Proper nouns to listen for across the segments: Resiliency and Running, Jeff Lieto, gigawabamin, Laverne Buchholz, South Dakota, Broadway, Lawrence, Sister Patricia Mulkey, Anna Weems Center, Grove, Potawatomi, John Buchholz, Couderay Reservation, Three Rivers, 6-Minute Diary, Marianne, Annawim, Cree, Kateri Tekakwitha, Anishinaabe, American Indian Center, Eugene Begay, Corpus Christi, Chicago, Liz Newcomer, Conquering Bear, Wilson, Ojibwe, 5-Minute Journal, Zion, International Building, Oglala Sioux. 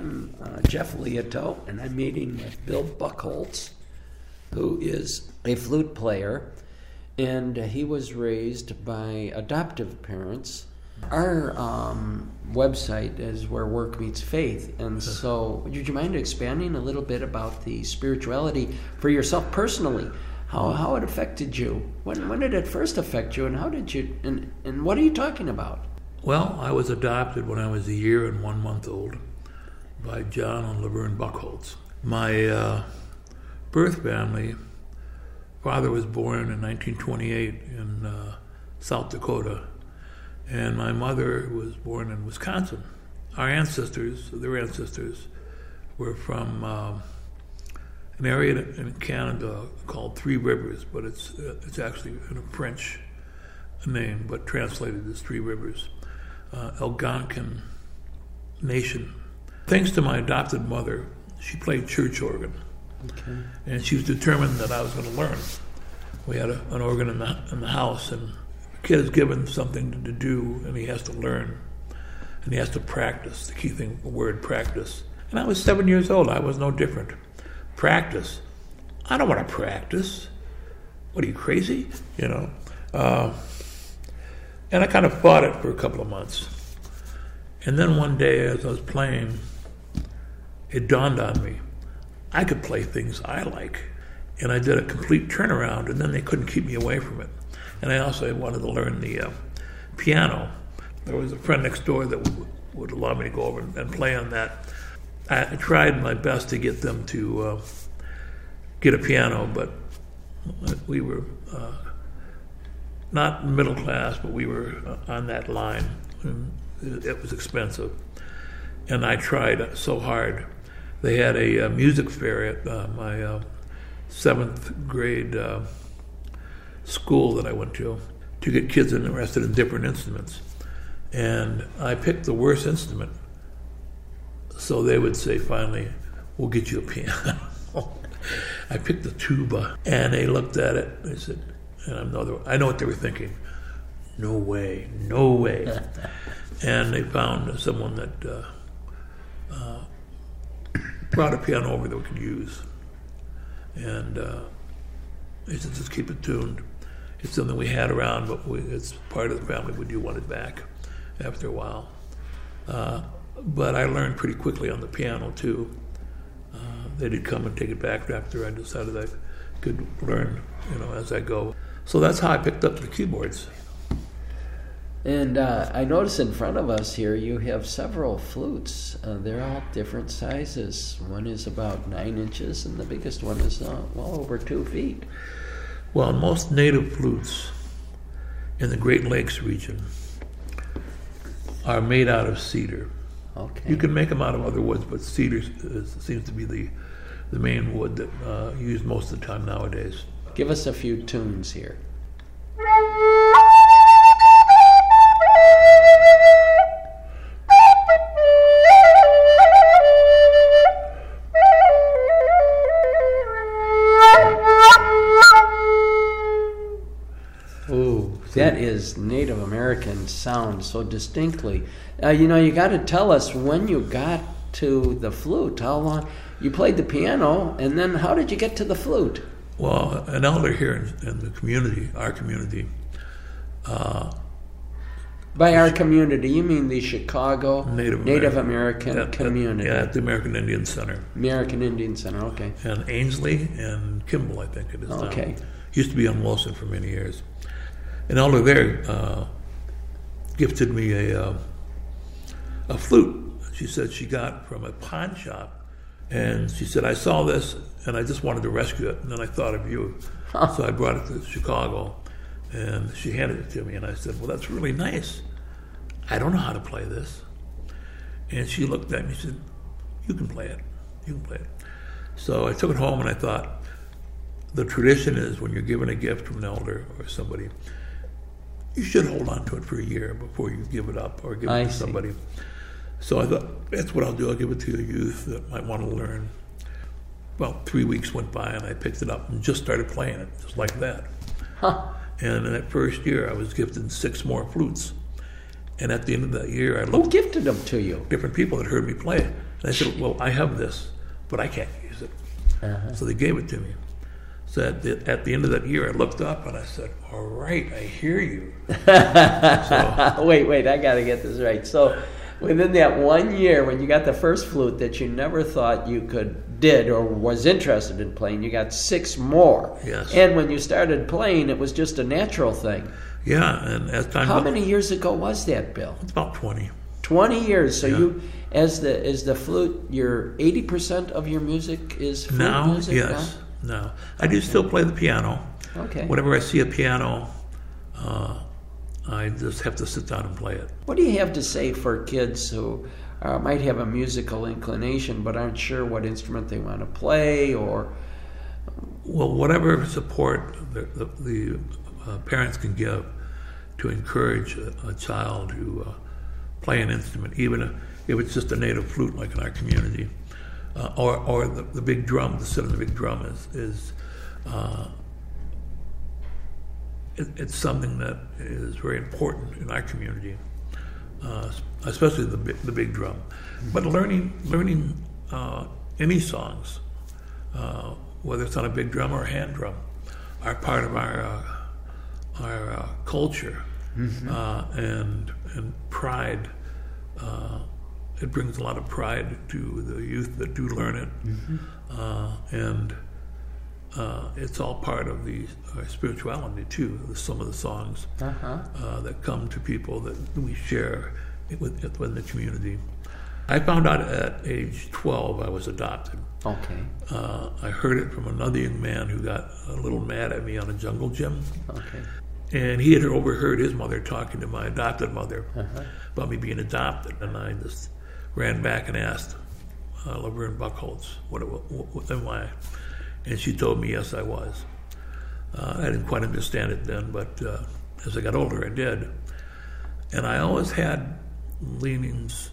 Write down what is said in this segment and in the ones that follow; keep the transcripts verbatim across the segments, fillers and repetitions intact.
I'm uh, Jeff Lieto, and I'm meeting with Bill Buchholz, who is a flute player, and he was raised by adoptive parents. Our um, website is Where Work Meets Faith, and so would you mind expanding a little bit about the spirituality for yourself personally? How how it affected you? When when did it first affect you, and how did you? And, and what are you talking about? Well, I was adopted when I was a year and one month old by John and Laverne Buchholz. My uh, birth family father was born in nineteen twenty-eight in uh, South Dakota, and my mother was born in Wisconsin. Our ancestors, their ancestors, were from um, an area in Canada called Three Rivers, but it's uh, it's actually in a French name, but translated as Three Rivers, uh, Algonquin Nation. Thanks to my adopted mother, she played church organ, okay. And she was determined that I was going to learn. We had a, an organ in the, in the house, and the kid is given something to do, and he has to learn, and he has to practice. The key thing, the word practice. And I was seven years old. I was no different. Practice. I don't want to practice. What are you, crazy? You know. Uh, and I kind of fought it for a couple of months. And then one day, as I was playing, it dawned on me. I could play things I like. And I did a complete turnaround, and then they couldn't keep me away from it. And I also wanted to learn the uh, piano. There was a friend next door that w- would allow me to go over and, and play on that. I tried my best to get them to uh, get a piano, but we were uh, not middle class, but we were uh, on that line. And it, it was expensive. And I tried so hard. They had a uh, music fair at uh, my uh, seventh grade uh, school that I went to, to get kids interested in different instruments. And I picked the worst instrument. So they would say, finally, we'll get you a piano. I picked the tuba, and they looked at it, and they said, and I'm no other, I know what they were thinking. No way, no way. And they found someone that uh, uh, brought a piano over that we could use. And uh, they said, just keep it tuned. It's something we had around, but we, it's part of the family. We do want it back after a while. Uh, but I learned pretty quickly on the piano, too. Uh, they did come and take it back after I decided I could learn, you know, as I go. So that's how I picked up the keyboards. And uh, I notice in front of us here you have several flutes. Uh, they're all different sizes. One is about nine inches, and the biggest one is uh, well over two feet. Well, most native flutes in the Great Lakes region are made out of cedar. Okay. You can make them out of other woods, but cedar is, seems to be the the main wood that uh, used most of the time nowadays. Give us a few tunes here. That is Native American sound so distinctly. Uh, you know, you got to tell us when you got to the flute. How long you played the piano, and then how did you get to the flute? Well, an elder here in, in the community, our community. Uh, By our community, you mean the Chicago Native, Native American, American at, community? At, yeah, at the American Indian Center. American Indian Center, okay. And Ainsley and Kimball, I think it is. Okay. Now. Used to be on Wilson for many years. An elder there uh, gifted me a uh, a flute. She said she got from a pawn shop, and she said, I saw this and I just wanted to rescue it, and then I thought of you, huh. So I brought it to Chicago, and she handed it to me, and I said, well, that's really nice. I don't know how to play this. And she looked at me and said, you can play it, you can play it. So I took it home, and I thought, the tradition is when you're given a gift from an elder or somebody, you should hold on to it for a year before you give it up or give it I to somebody. See. So I thought, that's what I'll do. I'll give it to a youth that might want to learn. Well, three weeks went by, and I picked it up and just started playing it, just like that. Huh. And in that first year, I was gifted six more flutes. And at the end of that year, I looked. Who gifted them to you? Different people that heard me play. And I said, well, I have this, but I can't use it. Uh-huh. So they gave it to me. So at the, at the end of that year, I looked up and I said, all right, I hear you. so, wait, wait, I got to get this right. So within that one year, when you got the first flute that you never thought you could did or was interested in playing, you got six more. Yes. And when you started playing, it was just a natural thing. Yeah. And as time How went, many years ago was that, Bill? About twenty. Twenty years. So yeah. you, as the as the flute, your eighty percent of your music is flute now, music yes. now. No, I do okay. still play the piano. Okay. Whenever I see a piano, uh, I just have to sit down and play it. What do you have to say for kids who uh, might have a musical inclination but aren't sure what instrument they want to play or? Well, whatever support the, the, the uh, parents can give to encourage a, a child to uh, play an instrument, even if, if it's just a native flute like in our community. Uh, or or the, the big drum, the sound of the big drum is, is uh, it, it's something that is very important in our community, uh, especially the the big drum. But learning learning uh, any songs, uh, whether it's on a big drum or a hand drum, are part of our uh, our uh, culture mm-hmm. uh, and and pride. Uh, It brings a lot of pride to the youth that do learn it, mm-hmm. uh, and uh, it's all part of the uh, spirituality too. Some of the songs uh-huh. uh, that come to people that we share with within the community. I found out at age twelve I was adopted. Okay. Uh, I heard it from another young man who got a little mad at me on a jungle gym. Okay. And he had overheard his mother talking to my adopted mother uh-huh. about me being adopted, and I just ran back and asked uh, Laverne Buchholz what, what, what am I, and she told me yes I was. Uh, I didn't quite understand it then, but uh, as I got older I did. And I always had leanings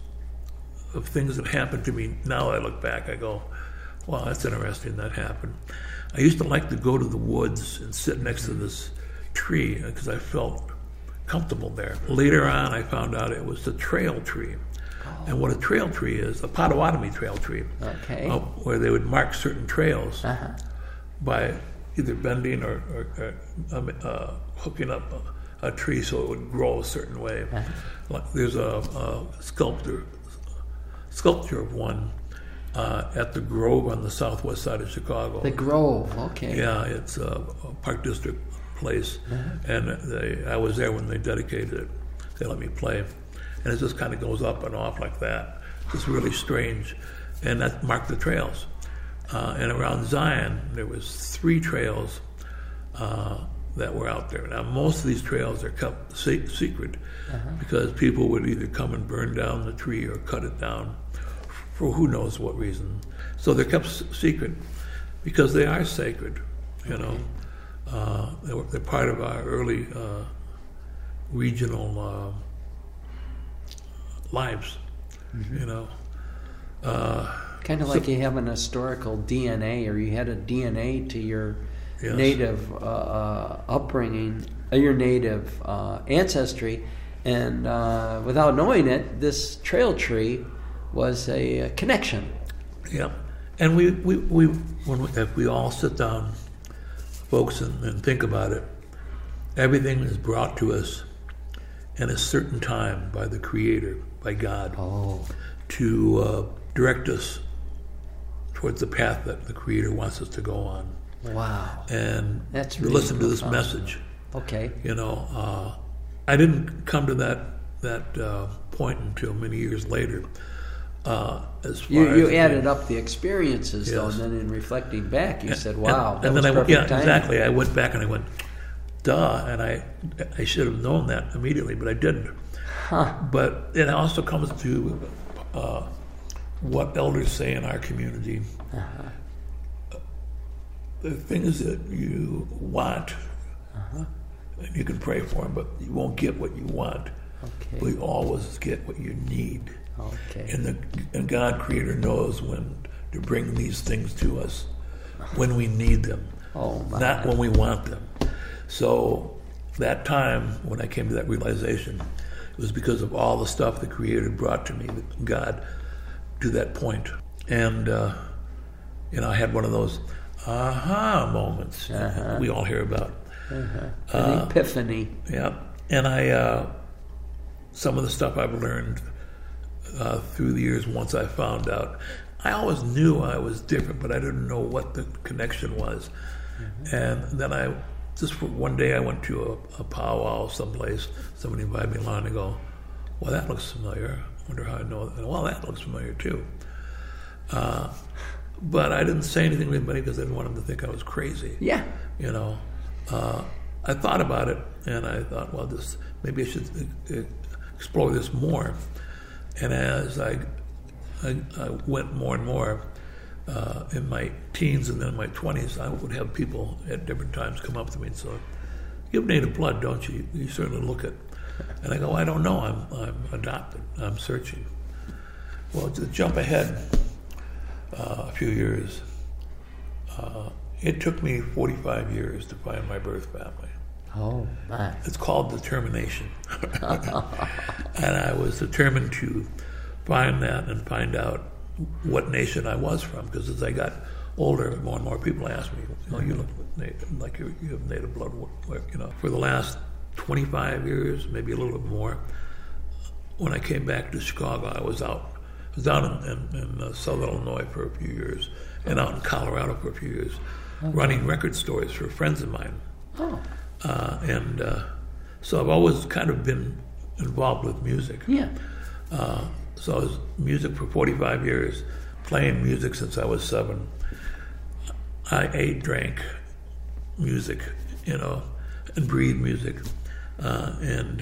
of things that happened to me. Now I look back, I go, wow, that's interesting that happened. I used to like to go to the woods and sit next to this tree because I felt comfortable there. Later on I found out it was the trail tree. And what a trail tree is, a Potawatomi trail tree, okay. uh, where they would mark certain trails uh-huh. by either bending or, or, or um, uh, hooking up a, a tree so it would grow a certain way. Uh-huh. Like there's a, a sculptor, sculpture of one uh, at the Grove on the southwest side of Chicago. The Grove, okay. Yeah, it's a, a Park District place, uh-huh. and they, I was there when they dedicated it. They let me play. And it just kind of goes up and off like that. It's really strange. And that marked the trails. Uh, and around Zion, there was three trails uh, that were out there. Now, most of these trails are kept se- secret uh-huh. because people would either come and burn down the tree or cut it down for who knows what reason. So they're kept s- secret because they are sacred, you okay. know. Uh, they were, they're part of our early uh, regional... Uh, lives, mm-hmm. you know. Uh, kind of so, like you have an historical D N A, or you had a D N A to your yes. native uh, upbringing, your native uh, ancestry, and uh, without knowing it, this trail tree was a, a connection. Yeah, and we we, we when we, if we all sit down, folks, and, and think about it, everything is brought to us in a certain time by the Creator, by God, oh. to uh, direct us towards the path that the Creator wants us to go on. Wow. And that's really listen to this profound. Message. Okay. You know, uh, I didn't come to that that uh, point until many years later. Uh, as far you you as added the, up the experiences, yes. though, and then in reflecting back, you and, said, wow, and, that and was then perfect I, yeah, timing. Exactly. I went back and I went, duh, and I I should have known that immediately, but I didn't. Huh. But it also comes to uh, what elders say in our community. Uh-huh. The things that you want, uh-huh. and you can pray for them, but you won't get what you want. Okay. But you always get what you need. Okay. And the and God Creator knows when to bring these things to us, when we need them, oh, my. Not when we want them. So that time when I came to that realization, it was because of all the stuff the Creator brought to me, that God to that point. And, uh, you know, I had one of those aha moments uh-huh. that we all hear about. Uh-huh. An uh, epiphany. Yeah. And I, uh, some of the stuff I've learned uh, through the years once I found out. I always knew I was different, but I didn't know what the connection was. Mm-hmm. And then I, just one day I went to a, a powwow someplace. Somebody invited me along and go, well, that looks familiar. I wonder how I know that. Well, that looks familiar too. Uh, but I didn't say anything to anybody because I didn't want them to think I was crazy. Yeah. You know, uh, I thought about it and I thought, well, this maybe I should explore this more. And as I I, I went more and more uh, in my teens and then my twenties. I would have people at different times come up to me and say, "You have native blood, don't you? You certainly look it." And I go, "I don't know. I'm I'm adopted. I'm searching." Well, to jump ahead uh, a few years, uh, it took me forty-five years to find my birth family. Oh my! It's called determination, and I was determined to find that and find out what nation I was from, because as I got older, more and more people asked me, "Oh, you look native, like you have native blood." You know, for the last twenty-five years, maybe a little bit more, when I came back to Chicago, I was out, I was down in, in, in uh, Southern Illinois for a few years, and out in Colorado for a few years, okay. running record stores for friends of mine. Oh, uh, and uh, so I've always kind of been involved with music. Yeah. Uh, So I was music for forty-five years, playing music since I was seven. I ate, drank music, you know, and breathed music. Uh, and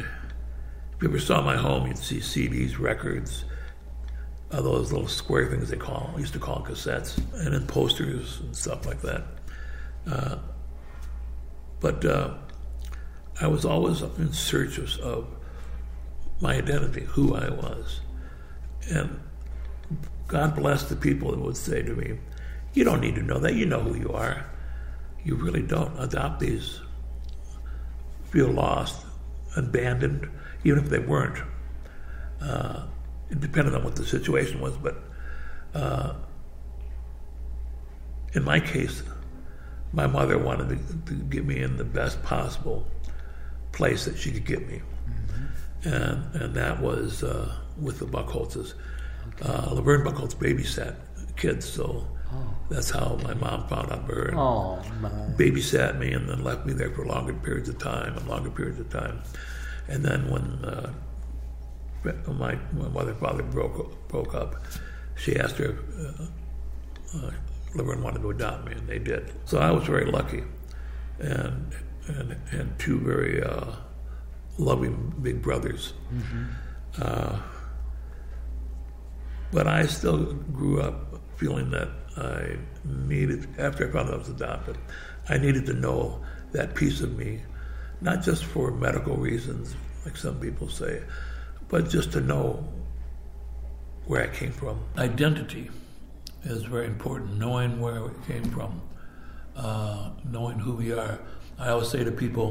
if you ever saw my home, you'd see C Ds, records, uh, those little square things they call, used to call cassettes, and then posters and stuff like that. Uh, but uh, I was always in search of, of my identity, who I was. And God bless the people that would say to me, "You don't need to know that. You know who you are. You really don't." Adoptees feel lost, abandoned, even if they weren't. Uh, it depended on what the situation was. But uh, in my case, my mother wanted to, to get me in the best possible place that she could get me. Mm-hmm. And, and that was... Uh, with the Buchholzes. Okay. Uh, Laverne Buchholz babysat kids, so oh. that's how my mom found out her. And oh, my. Babysat me and then left me there for longer periods of time and longer periods of time. And then when uh, my, my mother and father broke, broke up, she asked her if uh, uh, Laverne wanted to adopt me, and they did. So I was very lucky, and and, and two very uh, loving big brothers. Mm-hmm. Uh, But I still grew up feeling that I needed, after I found out I was adopted, I needed to know that piece of me, not just for medical reasons, like some people say, but just to know where I came from. Identity is very important, knowing where we came from, uh, knowing who we are. I always say to people,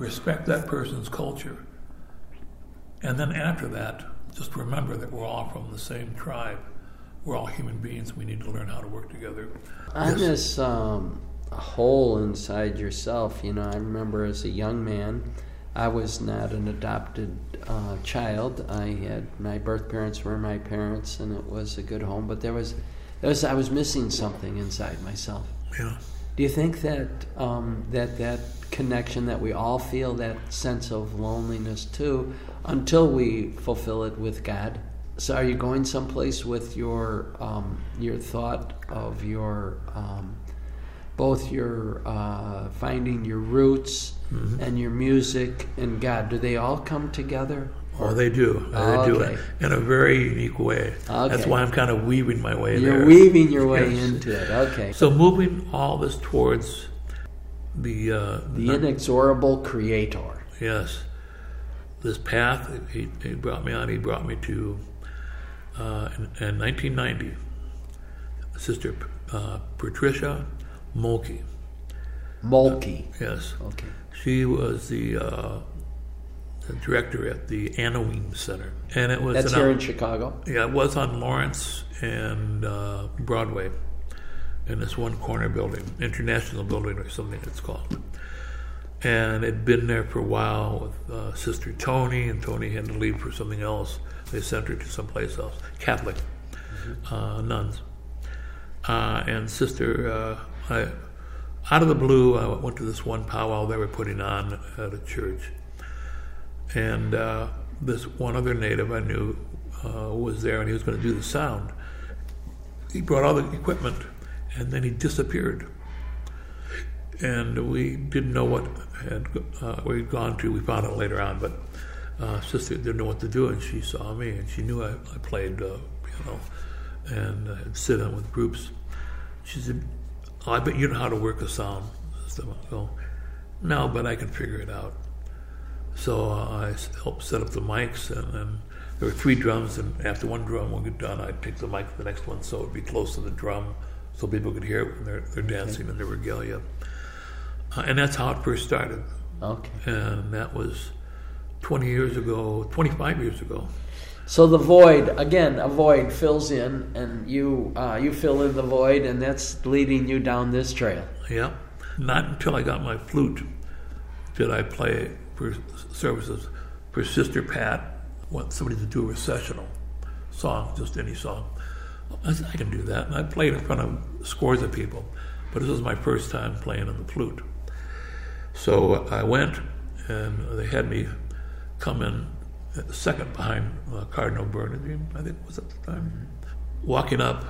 respect that person's culture. And then after that, just remember that we're all from the same tribe. We're all human beings. We need to learn how to work together. I yes. miss um, a hole inside yourself. You know, I remember as a young man, I was not an adopted uh, child. I had my birth parents were my parents, and it was a good home. But there was, there was I was missing something inside myself. Yeah. Do you think that um, that that connection that we all feel, that sense of loneliness too, until we fulfill it with God? So, are you going someplace with your um, your thought of your um, both your uh, finding your roots mm-hmm. and your music and God? Do they all come together? Oh, they do. Oh, they do okay. it in a very unique way. Okay. That's why I'm kind of weaving my way You're there. You're weaving your way yes. into it. Okay. So moving all this towards the uh, the not, inexorable Creator. Yes. This path he, he brought me on. He brought me to uh, in, in nineteen ninety. Sister uh, Patricia Mulkey. Mulkey. Uh, yes. Okay. She was the. Uh, a director at the Anna Weems Center. And it was That's an, here in Chicago? Yeah, it was on Lawrence and uh, Broadway in this one corner building, International Building or something it's called. And it'd been there for a while with uh, Sister Tony, and Tony had to leave for something else. They sent her to someplace else, Catholic mm-hmm. uh, nuns. Uh, and Sister, uh, I, out of the blue, I went to this one powwow they were putting on at a church. And uh, this one other native I knew uh, was there, and he was going to do the sound. He brought all the equipment, and then he disappeared. And we didn't know what had uh, we had gone to. We found out later on, but uh, Sister didn't know what to do, and she saw me, and she knew I, I played, uh, you know, and uh, sit in with groups. She said, oh, I bet you know how to work a sound system. I go, no, but I can figure it out. So uh, I helped set up the mics, and, and there were three drums, and after one drum would get done, I'd take the mic to the next one so it would be close to the drum so people could hear it when they're, they're dancing okay. in their regalia. Uh, and that's how it first started. Okay. And that was twenty years ago, twenty-five years ago. So the void, again, a void fills in, and you uh, you fill in the void, and that's leading you down this trail. Yeah. Not until I got my flute did I play for services for Sister Pat. I want somebody to do a recessional song, just any song. I said, I can do that. And I played in front of scores of people, but this was my first time playing on the flute. So I went, and they had me come in second behind uh, Cardinal Bernardine, I think it was at the time. Walking up,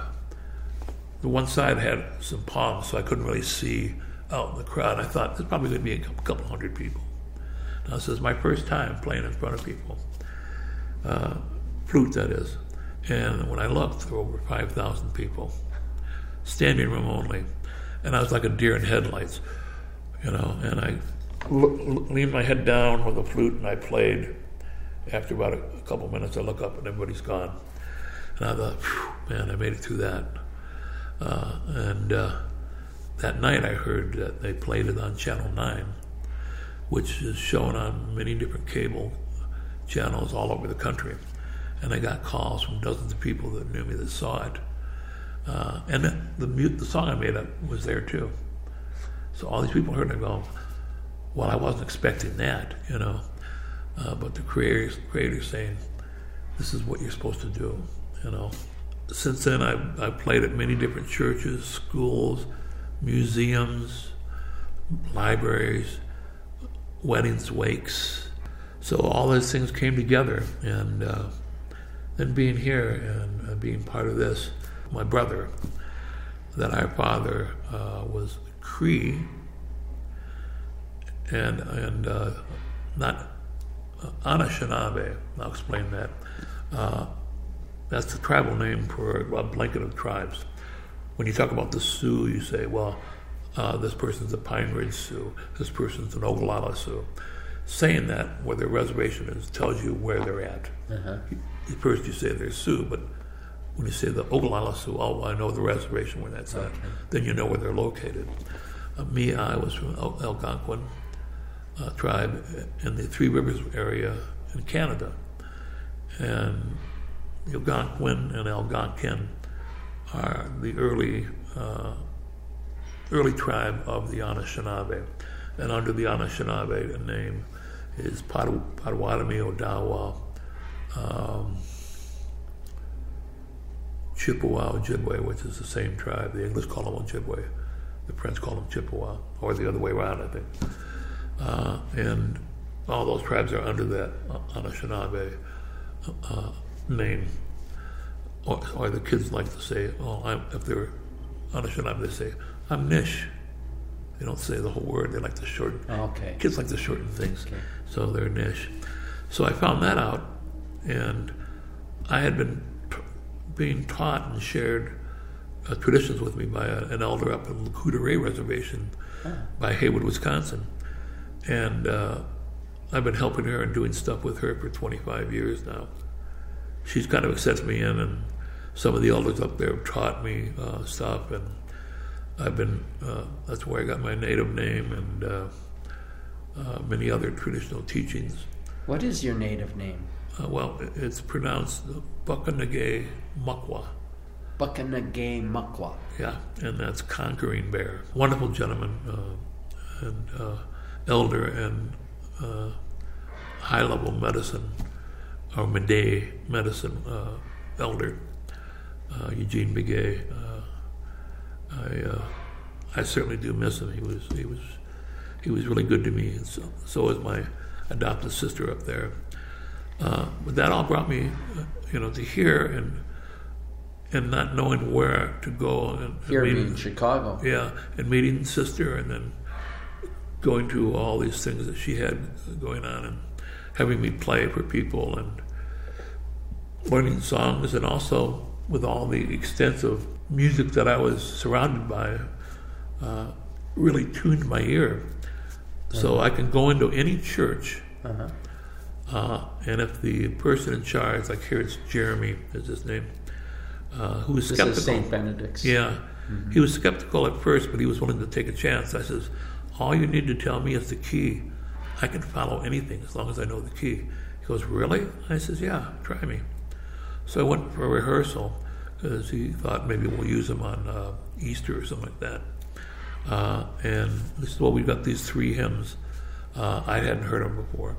the one side had some palms, so I couldn't really see out in the crowd. I thought, there's probably going to be a couple hundred people. Now, this is my first time playing in front of people. Uh, flute, that is. And when I looked, there were over five thousand people. Standing room only. And I was like a deer in headlights, you know, and I l- leaned my head down with a flute, and I played. After about a, a couple minutes, I look up, and everybody's gone. And I thought, man, I made it through that. Uh, and uh, that night I heard that they played it on Channel nine, which is shown on many different cable channels all over the country. And I got calls from dozens of people that knew me that saw it. Uh, and the, the, the song I made up was there, too. So all these people heard it and go, well, I wasn't expecting that, you know. Uh, but the creator, creator saying, this is what you're supposed to do, you know. Since then, I've, I've played at many different churches, schools, museums, libraries, weddings, wakes. So all those things came together. And uh, then being here and uh, being part of this, my brother, that our father uh, was Cree and, and uh, not... Uh, Anishinaabe, I'll explain that. Uh, that's the tribal name for a blanket of tribes. When you talk about the Sioux, you say, well, uh, this person's a Pine Ridge Sioux, this person's an Oglala Sioux. Saying that, where their reservation is, tells you where they're at. Uh-huh. You, first you say they're Sioux, but when you say the Oglala Sioux, oh, I know the reservation where that's okay. at, then you know where they're located. Uh, me, I was from Al- Algonquin. Uh, tribe in the Three Rivers area in Canada. And Algonquin and Algonquin are the early uh, early tribe of the Anishinaabe. And under the Anishinaabe, the name is Potaw- Potawatomi, Odawa, um, Chippewa, Ojibwe, which is the same tribe. The English call them Ojibwe. The French call them Chippewa, or the other way around, I think. Uh, and all those tribes are under that Anishinaabe uh, name. Or, or the kids like to say, oh, I'm, if they're Anishinaabe, they say, I'm Nish. They don't say the whole word, they like to shorten. Okay. Kids like to shorten things, okay. So they're Nish. So I found that out, and I had been t- being taught and shared uh, traditions with me by a, an elder up in the Couderay Reservation oh. by Haywood, Wisconsin. And uh, I've been helping her and doing stuff with her for twenty-five years now. She's kind of accepted me in, and some of the elders up there have taught me uh, stuff, and I've been, uh, that's where I got my native name and uh, uh, many other traditional teachings. What is your native name? Uh, well, it's pronounced Bukanagay Mukwa. Bukanagay Mukwa. Yeah, and that's Conquering Bear. Wonderful gentleman, uh, and uh, elder, and uh, high-level medicine, or M'day medicine uh, elder, uh, Eugene Begay. Uh, I uh, I certainly do miss him. He was he was he was really good to me, and so so was my adopted sister up there. Uh, but that all brought me, uh, you know, to here, and and not knowing where to go. And, and here meeting, in Chicago. Yeah, and meeting sister, and then going to all these things that she had going on, and having me play for people, and learning songs, and also with all the extensive music that I was surrounded by, uh, really tuned my ear. Uh-huh. So I can go into any church, uh-huh. uh, and if the person in charge, like here it's Jeremy, is his name, uh, who was this skeptical. This is Saint Benedict's. Yeah. Mm-hmm. He was skeptical at first, but he was willing to take a chance. I says, all you need to tell me is the key. I can follow anything as long as I know the key. He goes, really? I says, yeah, try me. So I went for a rehearsal, because he thought maybe we'll use him on uh, Easter or something like that. Uh, and this is what we've got, these three hymns. Uh, I hadn't heard them before.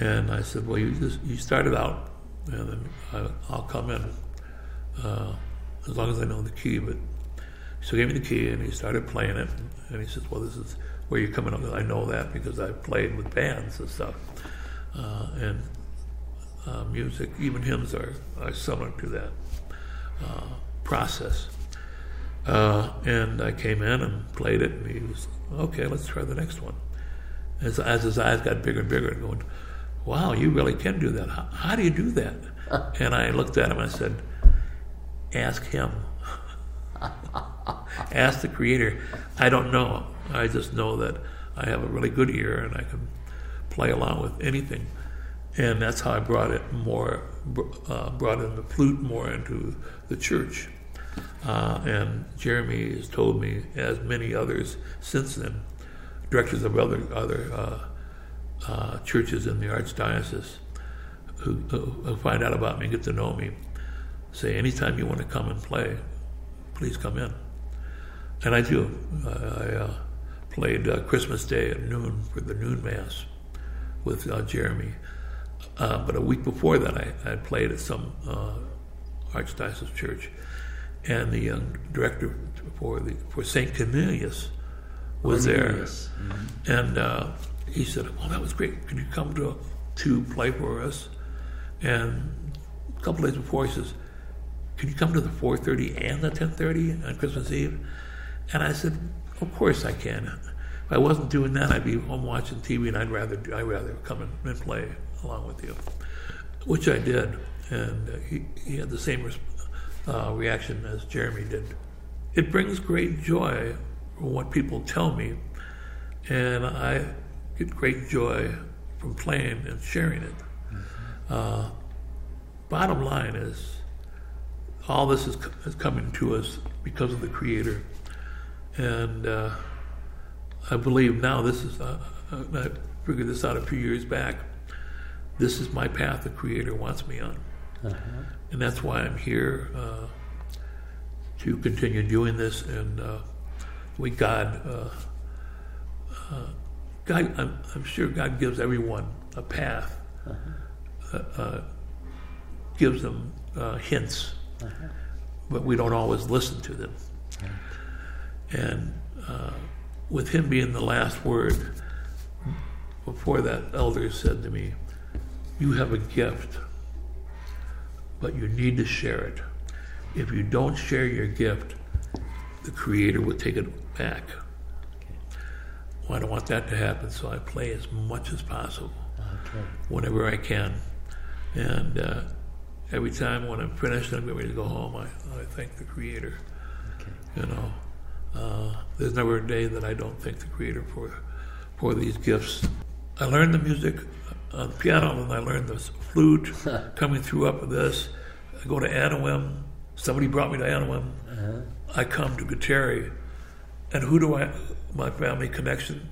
And I said, well, you just you start it out, and then I, I'll come in, uh, as long as I know the key. But so he gave me the key, and he started playing it. And he says, well, this is where you're coming up. I know that because I've played with bands and stuff. Uh, and uh, music, even hymns, are, are similar to that uh, process. Uh, and I came in and played it, and he was, okay, let's try the next one. As, as his eyes got bigger and bigger, and going, wow, you really can do that. How, how do you do that? And I looked at him and I said, ask him. Ask the Creator. I don't know. I just know that I have a really good ear, and I can play along with anything. And that's how I brought it more, uh, brought in the flute more into the church. Uh, and Jeremy has told me, as many others since then, directors of other other uh, uh, churches in the archdiocese who, who find out about me, get to know me, say, anytime you want to come and play, please come in. And I do. I, I uh, played uh, Christmas Day at noon for the noon mass with uh, Jeremy. Uh, but a week before that, I, I played at some uh, archdiocese church. And the uh, director for the for Saint Cornelius was Cornelius. there, mm-hmm. and uh, he said, "Oh, that was great! Could you come to to play for us?" And a couple days before, he says, "Could you come to the four thirty and the ten thirty on Christmas Eve?" And I said, "Of course I can. If I wasn't doing that, I'd be home watching T V, and I'd rather I rather come and, and play along with you," which I did. And uh, he he had the same response. Uh, reaction as Jeremy did. It brings great joy from what people tell me, and I get great joy from playing and sharing it. Mm-hmm. Uh, bottom line is, all this is, co- is coming to us because of the Creator, and uh, I believe now this is, uh, I figured this out a few years back, this is my path the Creator wants me on. Uh-huh. And that's why I'm here, uh, to continue doing this, and uh, we God, uh, uh, God, I'm, I'm sure God gives everyone a path, uh-huh. uh, uh, gives them uh, hints, uh-huh. but we don't always listen to them. Uh-huh. And uh, with Him being the last word, before that, elder said to me, "You have a gift, but you need to share it. If you don't share your gift, the Creator will take it back." Okay. Well, I don't want that to happen, so I play as much as possible, okay. whenever I can. And uh, every time when I'm finished and I'm ready to go home, I, I thank the Creator. Okay. You know, uh, there's never a day that I don't thank the Creator for for these gifts. I learned the music on piano, and I learned the flute, coming through up with this. I go to Annawim. Somebody brought me to Annawim. Uh-huh. I come to Kateri, and who do I, my family connection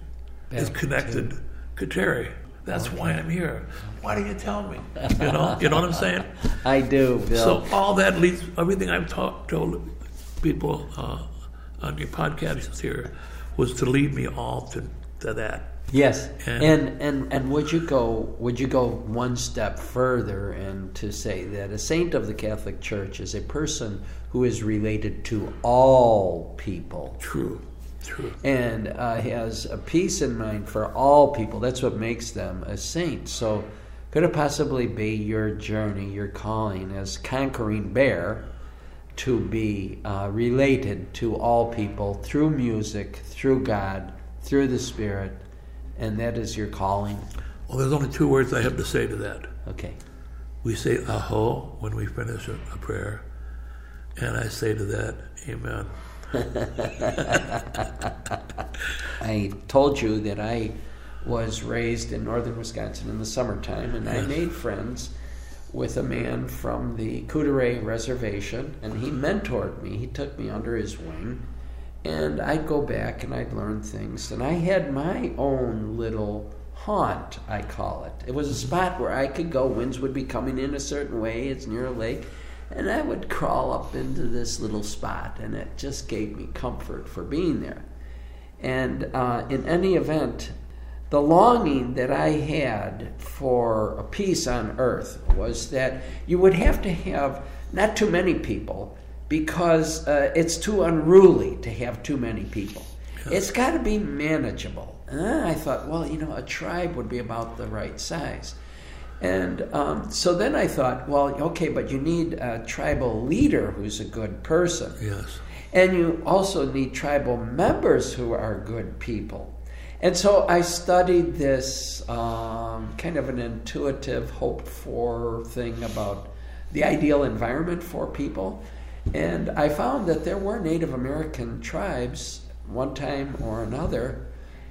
Back is connected, Kateri. That's why I'm here. Why do you tell me? You know, you know what I'm saying? I do, Bill. So all that leads, everything I've talked, told people uh, on your podcasts here was to lead me all to, to that. Yes, and and, and and would you go would you go one step further and to say that a saint of the Catholic Church is a person who is related to all people? True. True. And uh, has a peace in mind for all people. That's what makes them a saint. So could it possibly be your journey, your calling as Conquering Bear, to be uh, related to all people through music, through God, through the Spirit, and that is your calling? Well, there's only two words I have to say to that. Okay. We say aho when we finish a prayer, and I say to that, amen. I told you that I was raised in northern Wisconsin in the summertime, and I made friends with a man from the Couderay Reservation, and he mentored me. He took me under his wing, and I'd go back and I'd learn things. And I had my own little haunt, I call it. It was a spot where I could go. Winds would be coming in a certain way. It's near a lake. And I would crawl up into this little spot, and it just gave me comfort for being there. And uh, in any event, the longing that I had for a peace on earth was that you would have to have not too many people, because uh, it's too unruly to have too many people. It's got to be manageable. And then I thought, well, you know, a tribe would be about the right size. And um, so then I thought, well, okay, but you need a tribal leader who's a good person. Yes. And you also need tribal members who are good people. And so I studied this um, kind of an intuitive, hoped-for thing about the ideal environment for people. And I found that there were Native American tribes, one time or another,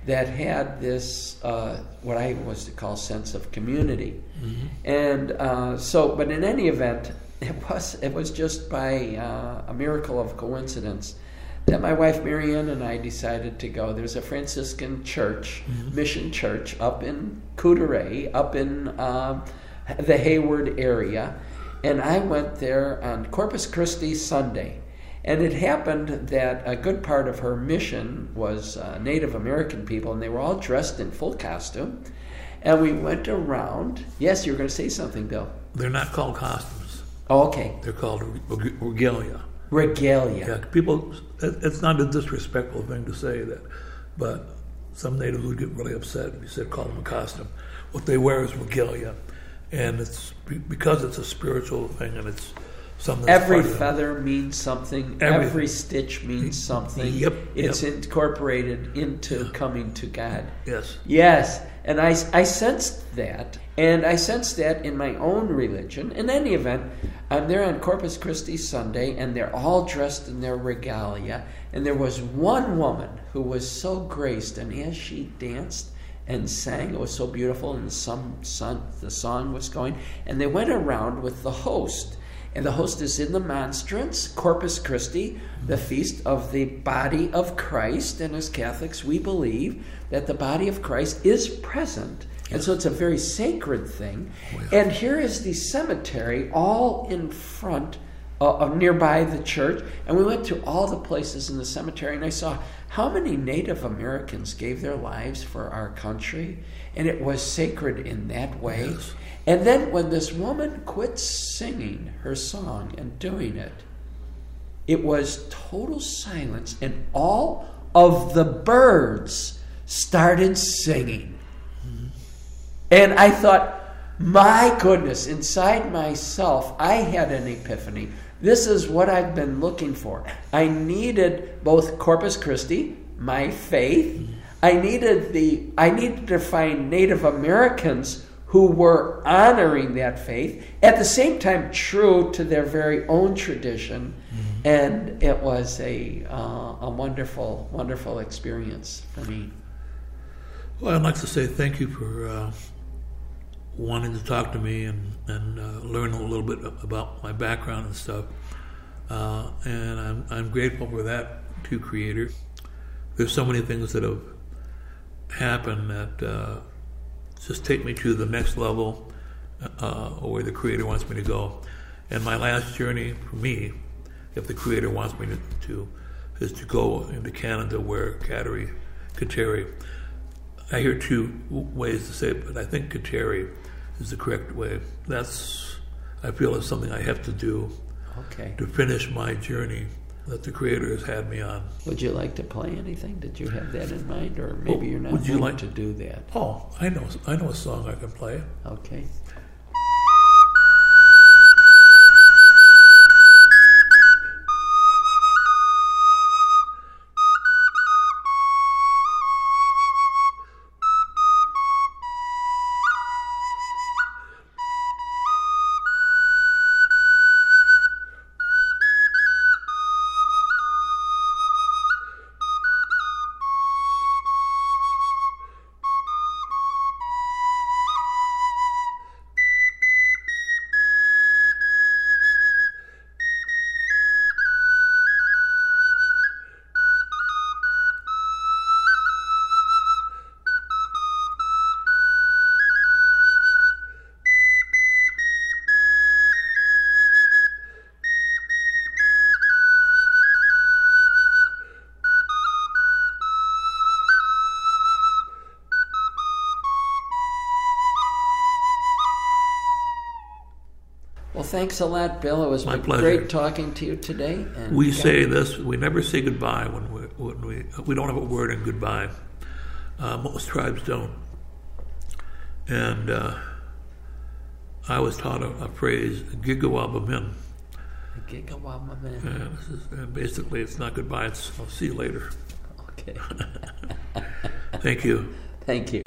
that had this, uh, what I was to call, sense of community. Mm-hmm. And uh, so, but in any event, it was it was just by uh, a miracle of coincidence that my wife Marianne and I decided to go. There's a Franciscan church, mm-hmm. mission church, up in Couderay, up in uh, the Hayward area. And I went there on Corpus Christi Sunday. And it happened that a good part of her mission was uh, Native American people, and they were all dressed in full costume. And we went around. Yes, you were going to say something, Bill. They're not called costumes. Oh, okay. They're called reg- regalia. Regalia. Yeah, people, it's not a disrespectful thing to say that, but some natives would get really upset if you said call them a costume. What they wear is regalia, and it's because it's a spiritual thing, and it's every feather means something. Everything. Every stitch means something. Yep, it's yep. incorporated into coming to God. Yes. Yes. And I, I sensed that. And I sensed that in my own religion. In any event, I'm there on Corpus Christi Sunday, and they're all dressed in their regalia. And there was one woman who was so graced, and as she danced and sang, it was so beautiful, and some son, the song was going. And they went around with the host. And the host is in the monstrance, Corpus Christi, the feast of the body of Christ. And as Catholics, we believe that the body of Christ is present. Yes. And so it's a very sacred thing. Well. And here is the cemetery all in front uh, of nearby the church. And we went to all the places in the cemetery, and I saw how many Native Americans gave their lives for our country. And it was sacred in that way. Yes. And then when this woman quit singing her song and doing it, it was total silence, and all of the birds started singing. Mm-hmm. And I thought, my goodness, inside myself, I had an epiphany. This is what I've been looking for. I needed both Corpus Christi, my faith. Mm-hmm. I needed the. I needed to find Native Americans who were honoring that faith, at the same time true to their very own tradition, mm-hmm. and it was a uh, a wonderful, wonderful experience for me. Well, I'd like to say thank you for uh, wanting to talk to me and, and uh, learn a little bit about my background and stuff, uh, and I'm, I'm grateful for that to Creator. There's so many things that have happened that uh, just take me to the next level uh, or where the Creator wants me to go. And my last journey for me, if the Creator wants me to, to is to go into Canada where Kateri, Kateri, I hear two ways to say it, but I think Kateri is the correct way. That's, I feel, it's something I have to do okay. to finish my journey that the Creator has had me on. Would you like to play anything? Did you have that in mind, or maybe well, you're not would you like to do that? Oh, I know, I know a song I can play. Okay. Thanks a lot, Bill. It was my pleasure. Great talking to you today. And we say this: we never say goodbye when we when we we don't have a word in goodbye. Uh, most tribes don't. And uh, I was taught a, a phrase, "gigawabamin." Gigawabamin. And, and basically, it's not goodbye. It's I'll see you later. Okay. Thank you. Thank you.